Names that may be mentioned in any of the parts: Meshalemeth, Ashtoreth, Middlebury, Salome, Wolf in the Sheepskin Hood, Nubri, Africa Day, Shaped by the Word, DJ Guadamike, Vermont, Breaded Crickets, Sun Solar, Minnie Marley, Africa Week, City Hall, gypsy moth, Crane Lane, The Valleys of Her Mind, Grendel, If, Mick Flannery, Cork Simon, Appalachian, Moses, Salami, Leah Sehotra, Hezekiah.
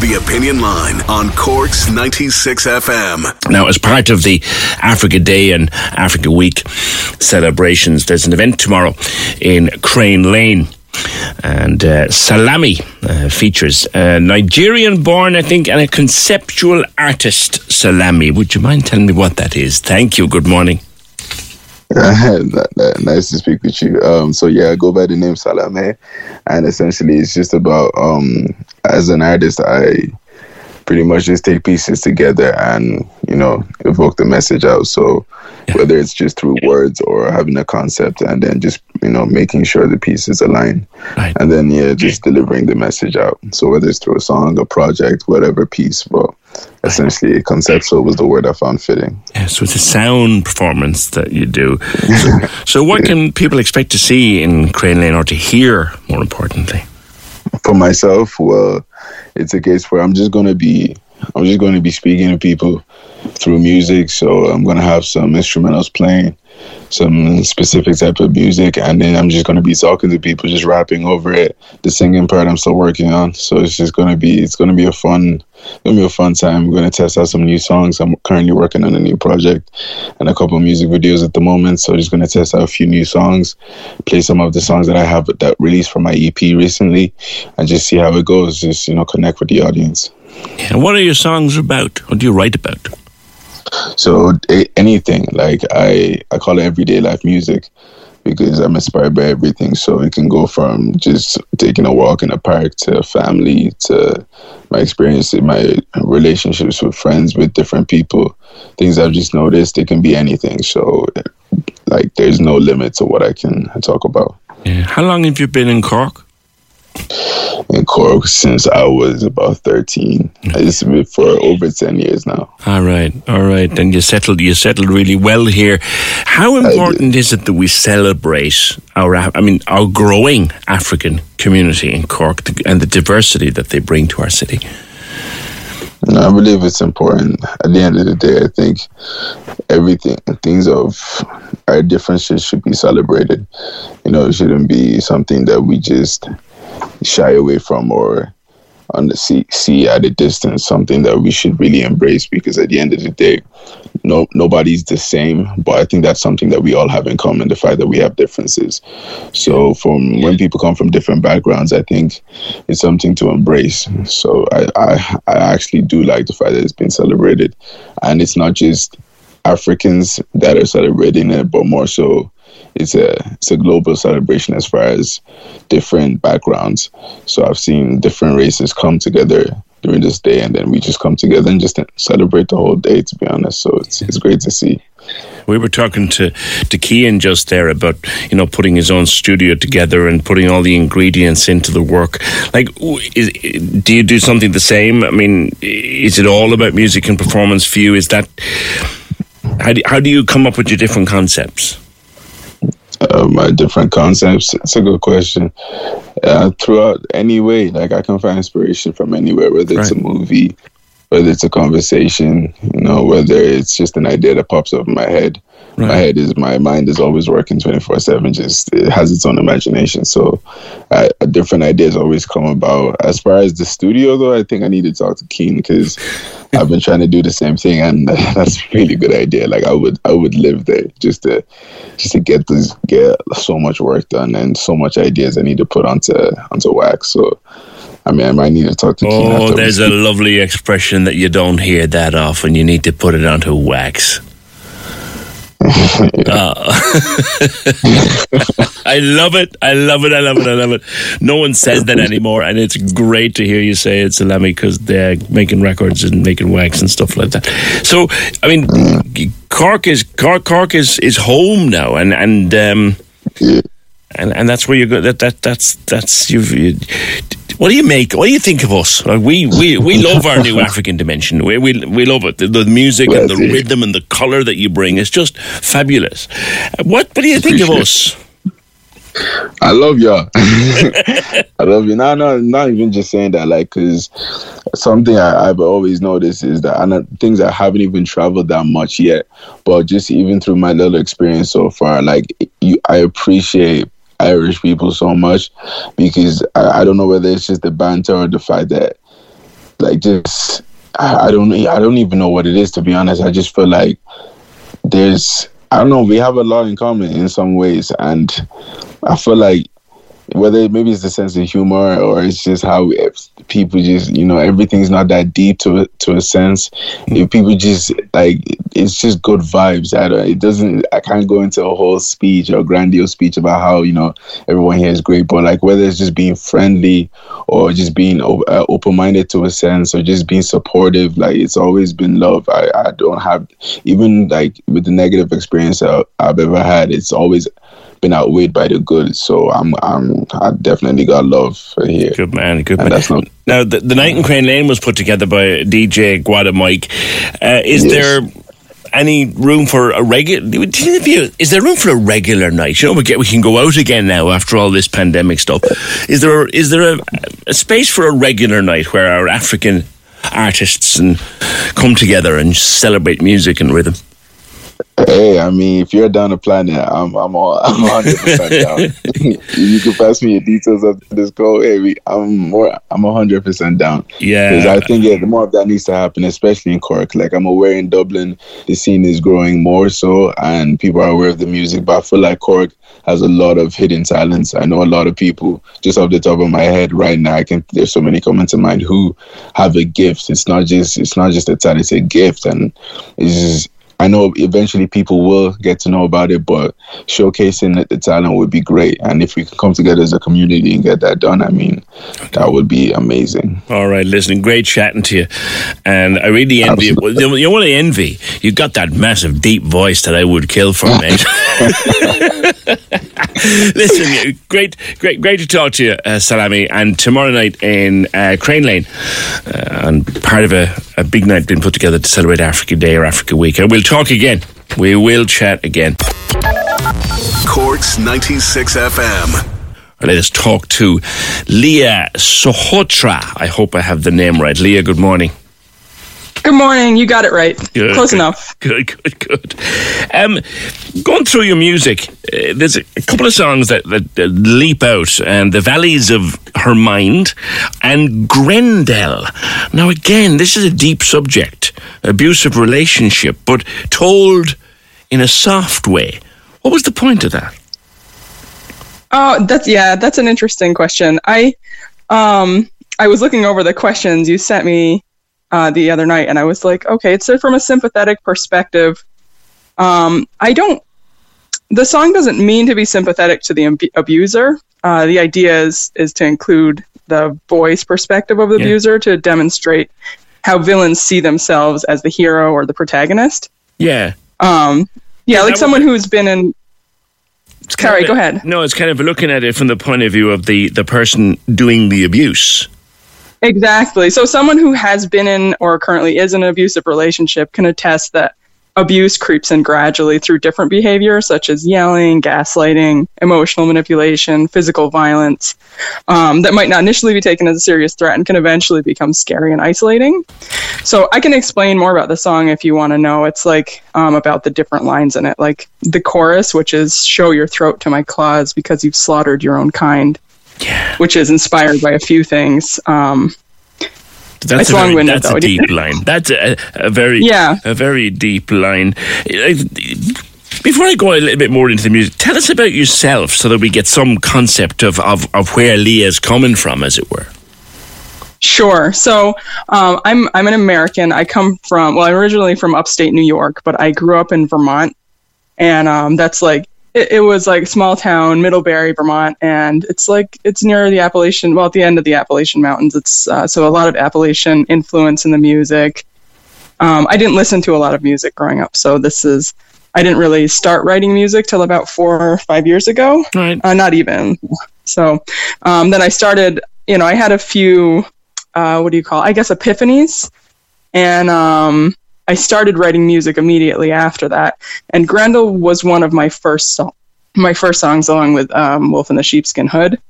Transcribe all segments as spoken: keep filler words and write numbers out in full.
The Opinion Line on Cork's ninety-six F M. Now, as part of the Africa Day and Africa Week celebrations, there's an event tomorrow in Crane Lane. And uh, Salami uh, features a Nigerian-born, I think, and a conceptual artist, Salami. Would you mind telling me what that is? Thank you. Good morning. Nice to speak with you. Um, so yeah, I go by the name Salome, and essentially it's just about um, as an artist, I pretty much just take pieces together and, you know, evoke the message out. So whether it's just through words or having a concept and then just, you know, making sure the pieces align, right, and then yeah, just delivering the message out. So whether it's through a song, a project, whatever piece, but essentially, conceptual was the word I found fitting. Yeah, so it's a sound performance that you do. So, so what can people expect to see in Crane Lane, or to hear, more importantly? For myself, well, it's a case where I'm just going to be, I'm just going to be speaking to people through music. So I'm going to have some instrumentals playing, some specific type of music, and then I'm just going to be talking to people, just rapping over it. The singing part I'm still working on, so it's just going to be, it's going to be a fun. It's going to be a fun time. I'm going to test out some new songs. I'm currently working on a new project and a couple of music videos at the moment. So just going to test out a few new songs, play some of the songs that I have that released from my E P recently, and just see how it goes. Just, you know, connect with the audience. And what are your songs about? What do you write about? So anything. Like I, I call it everyday life music, because I'm inspired by everything. So it can go from just taking a walk in a park to family, to my experience in my relationships with friends, with different people, things I've just noticed. It can be anything. So like there's no limit to what I can talk about. Yeah. How long have you been in Cork? In Cork since I was about thirteen. It's been for over ten years now. All right, all right. And you settled, you settled really well here. How important is it that we celebrate our, I mean, our growing African community in Cork and the diversity that they bring to our city? No, I believe it's important. At the end of the day, I think everything, things of our differences should be celebrated. You know, it shouldn't be something that we just shy away from or on the see, see at a distance, something that we should really embrace, because at the end of the day, no nobody's the same, but I think that's something that we all have in common, the fact that we have differences. So from when people come from different backgrounds, I think it's something to embrace. So I, I, I actually do like the fact that it's been celebrated, and it's not just Africans that are celebrating it, but more so it's a it's a global celebration as far as different backgrounds. So I've seen different races come together during this day, and then we just come together and just celebrate the whole day, to be honest. So it's it's great to see. We were talking to, to Kean just there about, you know, putting his own studio together and putting all the ingredients into the work. Like, is, do you do something the same? I mean, is it all about music and performance for you? Is that... How do, how do you come up with your different concepts? Uh, my different concepts? That's a good question. Uh, throughout any way, like I can find inspiration from anywhere, whether right. it's a movie, whether it's a conversation, you know, whether it's just an idea that pops up in my head. Right. My head is, my mind is always working twenty-four seven, just it has its own imagination. So uh, different ideas always come about. As far as the studio, though, I think I need to talk to Keen, because I've been trying to do the same thing, and that's a really good idea. Like I would, I would live there just to, just to get this, get so much work done and so much ideas I need to put onto onto wax. So, I mean, I might need to talk to Keen. Oh, there's a lovely expression that you don't hear that often. You need to put it onto wax. Oh. I love it. I love it. I love it. I love it. No one says that anymore, and it's great to hear you say it, Salami, because they're making records and making wax and stuff like that. So, I mean, Cork is Cork. Cork is, is home now, and and um, and and that's where you go. That that that's that's you've. You, What do you make? What do you think of us? Like we, we, we love our new African dimension. We we, we love it. The, the music and the rhythm and the colour that you bring is just fabulous. What what do you think of us? I love y'all. I love you. No, no, not even just saying that. Like, because something I, I've always noticed is that, and things I haven't even traveled that much yet, but just even through my little experience so far, like you, I appreciate Irish people so much, because I, I don't know whether it's just the banter or the fact that, like, just I, I don't I don't even know what it is, to be honest. I just feel like there's I don't know we have a lot in common in some ways, and I feel like whether maybe it's the sense of humor or it's just how people just, you know, everything's not that deep to to a sense. If people just, like, it's just good vibes. I don't, it doesn't, I can't go into a whole speech or grandiose speech about how, you know, everyone here is great, but like whether it's just being friendly or just being uh, open-minded to a sense or just being supportive, like it's always been love. I, I don't have, even like with the negative experience I, I've ever had, it's always been outweighed by the good. So I'm, I'm, I definitely got love for here. Good man, good and man. That's not- now, the, the night in Crane Lane was put together by D J Guadamike. Uh, is yes. there any room for a regular? Is there room for a regular night? You know, we get, we can go out again now after all this pandemic stuff. Is there, is there a, a space for a regular night where our African artists and come together and celebrate music and rhythm? Hey, I mean, if you're down to plan it, I'm, I'm all, I'm one hundred percent down. You can pass me your details after this call. Hey, we, I'm more, I'm one hundred percent down. Yeah, because I think yeah, the more of that needs to happen, especially in Cork. Like I'm aware in Dublin, the scene is growing more so, and people are aware of the music. But I feel like Cork has a lot of hidden talents. I know a lot of people, just off the top of my head right now, I can. There's so many coming to mind who have a gift. It's not just, it's not just a talent. It's a gift, and it's just. I know eventually people will get to know about it, but showcasing the talent would be great. And if we can come together as a community and get that done, I mean, that would be amazing. All right, listen, great chatting to you. And I really envy you. You know what I envy? You got that massive deep voice that I would kill for, mate. Listen, great, great, great to talk to you, uh, Salami. And tomorrow night in uh, Crane Lane, uh, I'm part of a, a big night being put together to celebrate Africa Day or Africa Week. And we'll talk again. We will chat again. Cork's ninety-six F M. Let us talk to Leah Sehotra. I hope I have the name right. Leah, good morning. Good morning. You got it right. Good, Close good, enough. Good, good, good. Um, going through your music, uh, there's a couple of songs that, that, that leap out, and The Valleys of Her Mind and Grendel. Now, again, this is a deep subject, abusive relationship, but told in a soft way. What was the point of that? Oh, that's, yeah, that's an interesting question. I, um, I was looking over the questions you sent me Uh, the other night, and I was like, okay, it's from a sympathetic perspective. Um, I don't, the song doesn't mean to be sympathetic to the ab- abuser. Uh, the idea is, is to include the voice perspective of the yeah. abuser to demonstrate how villains see themselves as the hero or the protagonist. Yeah. Um, yeah, yeah, like someone was- who's been in, sorry, of, go ahead. No, it's kind of looking at it from the point of view of the, the person doing the abuse. Exactly. So someone who has been in or currently is in an abusive relationship can attest that abuse creeps in gradually through different behaviors such as yelling, gaslighting, emotional manipulation, physical violence, um, that might not initially be taken as a serious threat and can eventually become scary and isolating. So I can explain more about the song if you want to know. It's like um, about the different lines in it, like the chorus, which is show your throat to my claws because you've slaughtered your own kind. Yeah. which is inspired by a few things. Um, That's, a very, that's though, a deep line. That's a, a very, yeah. a very deep line. Before I go a little bit more into the music, tell us about yourself so that we get some concept of, of, of where Leah's coming from, as it were. Sure. So um, I'm I'm an American. I come from, well, I'm originally from upstate New York, but I grew up in Vermont, and um, that's like, it, it was like small town, Middlebury, Vermont, and it's like, it's near the Appalachian, well, at the end of the Appalachian Mountains. It's uh, so a lot of Appalachian influence in the music. Um, I didn't listen to a lot of music growing up, so this is, I didn't really start writing music till about four or five years ago. Right. Uh, not even. So um, then I started, you know, I had a few... Uh, what do you call it? I guess epiphanies. And um, I started writing music immediately after that. And Grendel was one of my first so- my first songs, along with um, Wolf in the Sheepskin Hood.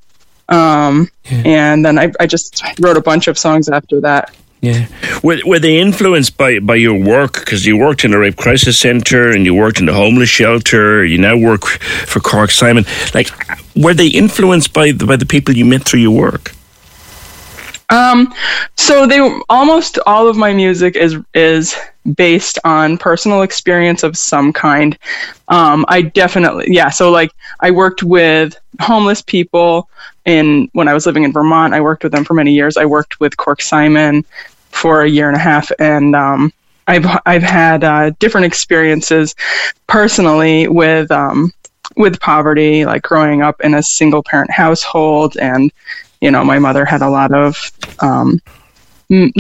Um, yeah. And then I, I just wrote a bunch of songs after that. Yeah. Were, were they influenced by, by your work? Because you worked in a rape crisis center and you worked in a homeless shelter. You now work for Cork Simon. Like, were they influenced by the, by the people you met through your work? Um, so they almost all of my music is is based on personal experience of some kind. Um, I definitely yeah. So like I worked with homeless people in when I was living in Vermont. I worked with them for many years. I worked with Cork Simon for a year and a half, and um, I've I've had uh, different experiences personally with um, with poverty, like growing up in a single parent household. And you know, my mother had a lot of, um,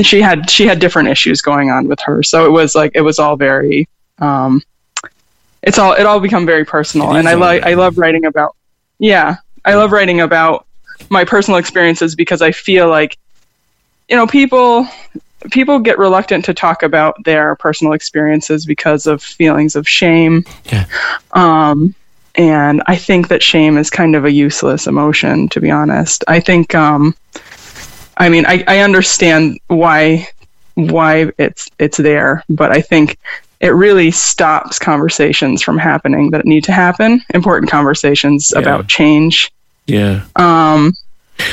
she had she had different issues going on with her. So it was like it was all very, um, it's all it all become very personal. And I like I love writing about, yeah, I love writing about my personal experiences because I feel like, you know, people people get reluctant to talk about their personal experiences because of feelings of shame. Yeah. Um. And I think that shame is kind of a useless emotion, to be honest. I think, um, I mean, I, I understand why why it's it's there, but I think it really stops conversations from happening that need to happen. Important conversations yeah. about change. Yeah. Um.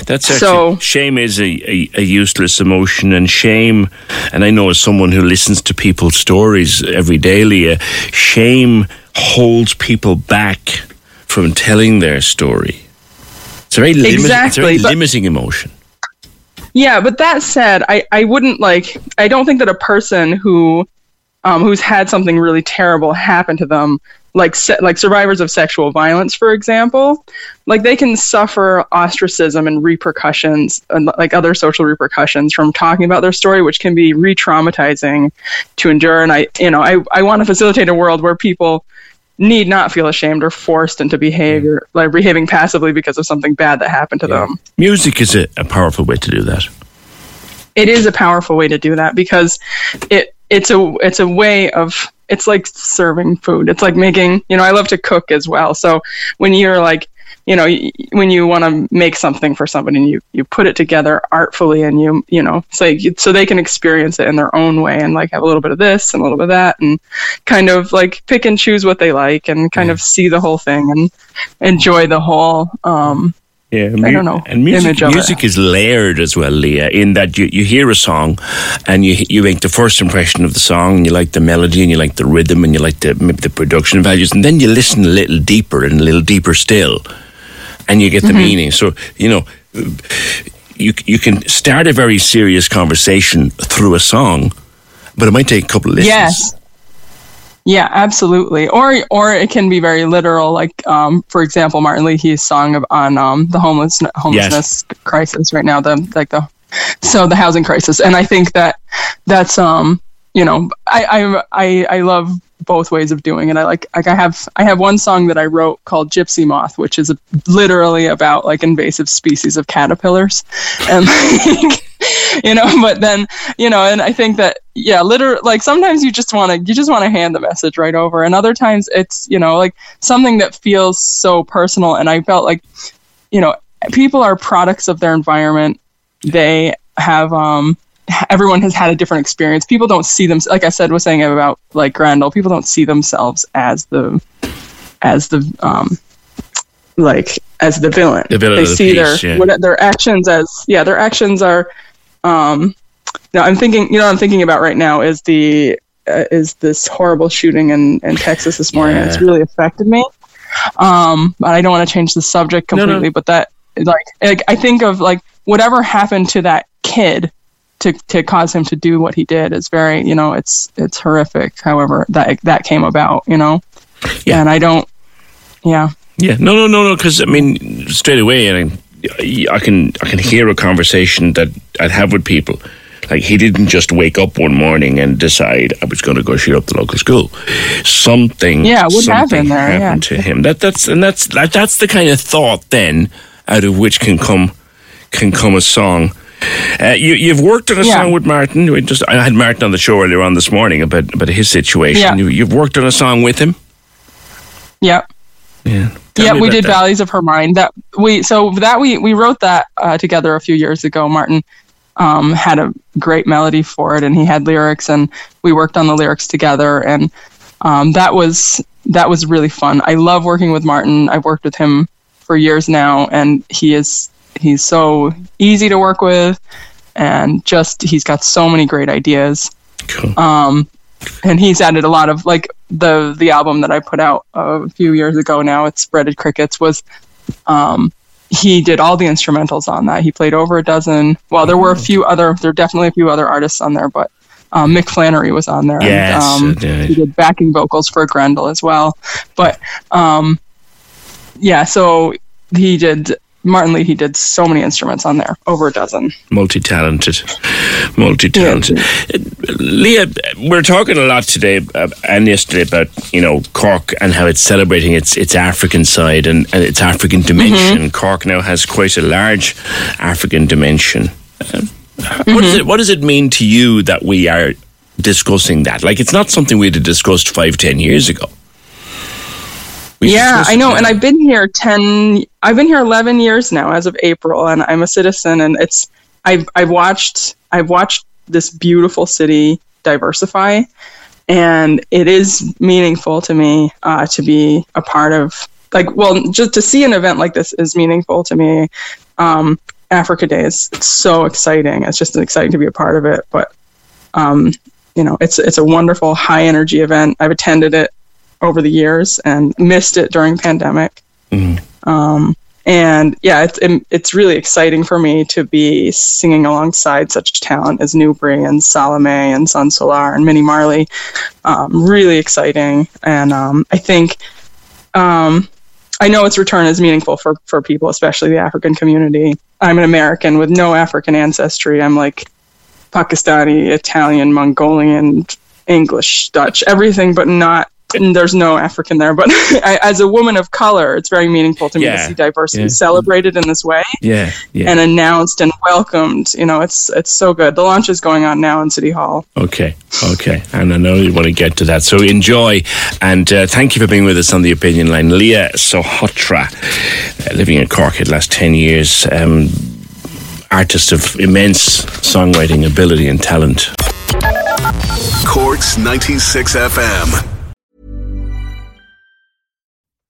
That's actually, so, shame is a, a, a useless emotion, and shame, and I know as someone who listens to people's stories every day, Leah, shame holds people back from telling their story. It's a very, limi- exactly, it's a very but, limiting emotion. Yeah, but that said, I, I wouldn't like, I don't think that a person who um, who's had something really terrible happen to them, like se- like survivors of sexual violence, for example, like they can suffer ostracism and repercussions, and like other social repercussions from talking about their story, which can be re-traumatizing to endure. And I, you know, I, I want to facilitate a world where people need not feel ashamed or forced into behavior, like behaving passively because of something bad that happened to yeah. them. Music is a, a powerful way to do that. It is a powerful way to do that because it it's a it's a way of. It's like serving food. It's like making, you know, I love to cook as well. So when you're like, you know, when you want to make something for somebody and you, you put it together artfully and you, you know, so, you, so they can experience it in their own way and like have a little bit of this and a little bit of that and kind of like pick and choose what they like and kind yeah. of see the whole thing and enjoy the whole, um, Yeah, mu- I don't know. And music, music is layered as well, Leah, in that you, you hear a song and you you make the first impression of the song and you like the melody and you like the rhythm and you like the, maybe the production values, and then you listen a little deeper and a little deeper still and you get the mm-hmm. meaning. So, you know, you you can start a very serious conversation through a song, but it might take a couple of listens. Yes. Yeah, absolutely. Or or it can be very literal. Like, um, for example, Martin Lee, he's song on um, the homeless, homelessness yes. crisis right now, the like the so the housing crisis. And I think that that's, um, you know, I, I I I love both ways of doing it. I like like I have I have one song that I wrote called Gypsy Moth, which is a, literally about like invasive species of caterpillars. And like, you know, but then, you know, and I think that, yeah, literally, like sometimes you just want to, you just want to hand the message right over. And other times it's, you know, like something that feels so personal. And I felt like, you know, people are products of their environment. They have, um, everyone has had a different experience. People don't see them. Like I said, was saying about like Grendel, people don't see themselves as the, as the, um, like as the villain. The villain they of the see piece, their yeah. what, their actions as yeah their actions are. Um, now I'm thinking you know what I'm thinking about right now is the uh, is this horrible shooting in, in Texas this morning. Yeah. And it's really affected me. Um, but I don't want to change the subject completely. No, no. But that like, like I think of like whatever happened to that kid to to cause him to do what he did is very you know it's it's horrific. However, that that came about you know. Yeah. And I don't. Yeah. Yeah, no, no, no, no, because, I mean, straight away, I, mean, I can I can hear a conversation that I'd have with people. Like, he didn't just wake up one morning and decide I was going to go shoot up the local school. Something, yeah, what something happened, there, happened yeah. to him. That that's and that's that, that's the kind of thought, then, out of which can come can come a song. Uh, you, you've worked on a yeah. song with Martin. We just I had Martin on the show earlier on this morning about, about his situation. Yeah. You, you've worked on a song with him? Yeah. Yeah. Tell yeah, we did that. Valleys of Her Mind. That we so that we we wrote that uh, together a few years ago. Martin um, had a great melody for it, and he had lyrics, and we worked on the lyrics together. And um, that was that was really fun. I love working with Martin. I've worked with him for years now, and he is he's so easy to work with, and just he's got so many great ideas. Cool. Um, and he's added a lot of like. The the album that I put out a few years ago now, it's Breaded Crickets, was um, he did all the instrumentals on that. He played over a dozen. Well, there were a few other, there were definitely a few other artists on there, but um, Mick Flannery was on there. Yes, and, um, did. He did backing vocals for Grendel as well. But um, yeah, so he did, Martin Lee, he did so many instruments on there, over a dozen. Multi-talented. Multi-talented. Yeah. Leah, we're talking a lot today uh, and yesterday about, you know, Cork and how it's celebrating its its African side and, and its African dimension. Mm-hmm. Cork now has quite a large African dimension. Uh, mm-hmm. what, does it, what does it mean to you that we are discussing that? Like, it's not something we'd have discussed five, ten years ago. We yeah, I know, and I've been here ten. I've been here eleven years now, as of April, and I'm a citizen. And it's I've I've watched I've watched this beautiful city diversify, and it is meaningful to me uh, to be a part of. Like, well, just to see an event like this is meaningful to me. Um, Africa Day is it's so exciting. It's just exciting to be a part of it. But um, you know, it's it's a wonderful high energy event. I've attended it over the years and missed it during pandemic. Mm. Um, and yeah, it's, it, it's really exciting for me to be singing alongside such talent as Nubri and Salome and Sun Solar and Minnie Marley. Um, really exciting. And, um, I think, um, I know its return is meaningful for, for people, especially the African community. I'm an American with no African ancestry. I'm like Pakistani, Italian, Mongolian, English, Dutch, everything, but not, and there's no African there, but I, as a woman of color, it's very meaningful to me yeah, to see diversity yeah. celebrated in this way yeah, yeah. and announced and welcomed. You know, it's it's so good. The launch is going on now in City Hall. Okay, okay. And I know you want to get to that. So enjoy. And uh, thank you for being with us on The Opinion Line. Leah Sehotra, uh, living in Cork for the last ten years, um, artist of immense songwriting ability and talent. Cork's ninety-six F M.